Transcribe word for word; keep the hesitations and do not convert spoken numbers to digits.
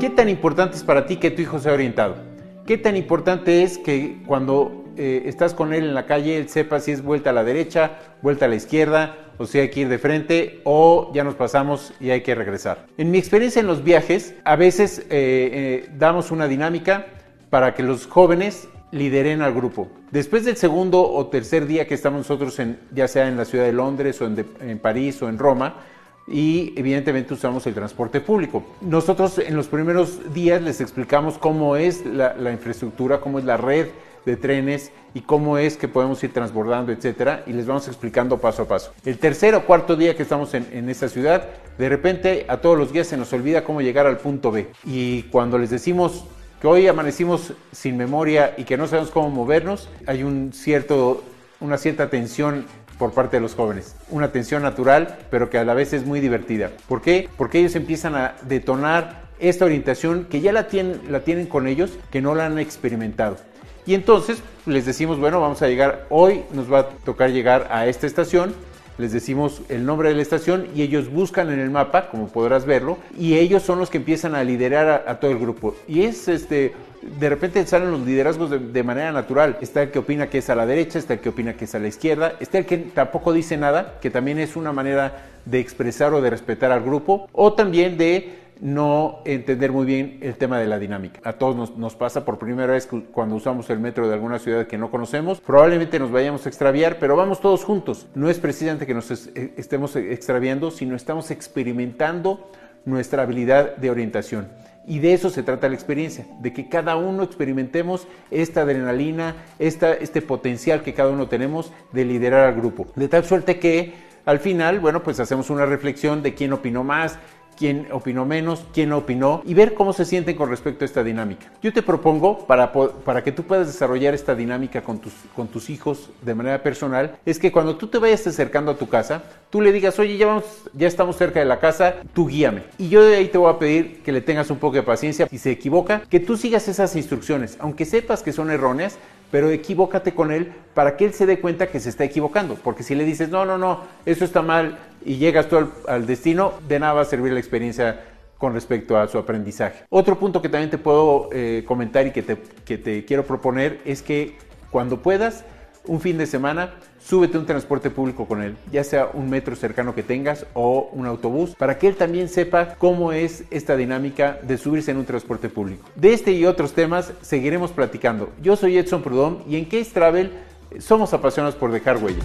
¿Qué tan importante es para ti que tu hijo sea orientado? ¿Qué tan importante es que cuando eh, estás con él en la calle, él sepa si es vuelta a la derecha, vuelta a la izquierda, o si hay que ir de frente, o ya nos pasamos y hay que regresar? En mi experiencia en los viajes, a veces eh, eh, damos una dinámica para que los jóvenes lideren al grupo. Después del segundo o tercer día que estamos nosotros, en, ya sea en la ciudad de Londres, o en, de, en París, o en Roma, y evidentemente usamos el transporte público. Nosotros en los primeros días les explicamos cómo es la, la infraestructura, cómo es la red de trenes y cómo es que podemos ir transbordando, etcétera, y les vamos explicando paso a paso. El tercer o cuarto día que estamos en, en esa ciudad, de repente a todos los guías se nos olvida cómo llegar al punto B. Y cuando les decimos que hoy amanecimos sin memoria y que no sabemos cómo movernos, hay un cierto, una cierta tensión por parte de los jóvenes, una tensión natural, pero que a la vez es muy divertida. ¿Por qué? Porque ellos empiezan a detonar esta orientación que ya la tienen, la tienen con ellos, que no la han experimentado. Y entonces les decimos, bueno, vamos a llegar, hoy nos va a tocar llegar a esta estación, les decimos el nombre de la estación y ellos buscan en el mapa, como podrás verlo, y ellos son los que empiezan a liderar a, a todo el grupo. Y es este... de repente salen los liderazgos de, de manera natural. Está el que opina que es a la derecha, está el que opina que es a la izquierda, está el que tampoco dice nada, que también es una manera de expresar o de respetar al grupo, o también de no entender muy bien el tema de la dinámica. A todos nos, nos pasa por primera vez cuando usamos el metro de alguna ciudad que no conocemos. Probablemente nos vayamos a extraviar, pero vamos todos juntos. No es precisamente que nos es, estemos extraviando, sino estamos experimentando nuestra habilidad de orientación. Y de eso se trata la experiencia, de que cada uno experimentemos esta adrenalina, esta, este potencial que cada uno tenemos de liderar al grupo. De tal suerte que al final, bueno, pues hacemos una reflexión de quién opinó más, quién opinó menos, quién no opinó, y ver cómo se sienten con respecto a esta dinámica. Yo te propongo, para, para que tú puedas desarrollar esta dinámica con tus, con tus hijos de manera personal, es que cuando tú te vayas acercando a tu casa, tú le digas, oye, ya, vamos, ya estamos cerca de la casa, tú guíame. Y yo de ahí te voy a pedir que le tengas un poco de paciencia. Si se equivoca, que tú sigas esas instrucciones, aunque sepas que son erróneas, pero equivócate con él para que él se dé cuenta que se está equivocando. Porque si le dices, no, no, no, eso está mal, y llegas tú al, al destino, de nada va a servir la experiencia con respecto a su aprendizaje. Otro punto que también te puedo eh, comentar y que te, que te quiero proponer es que cuando puedas, un fin de semana, súbete a un transporte público con él, ya sea un metro cercano que tengas o un autobús, para que él también sepa cómo es esta dinámica de subirse en un transporte público. De este y otros temas seguiremos platicando. Yo soy Edson Prudhomme y en Case Travel somos apasionados por dejar huella.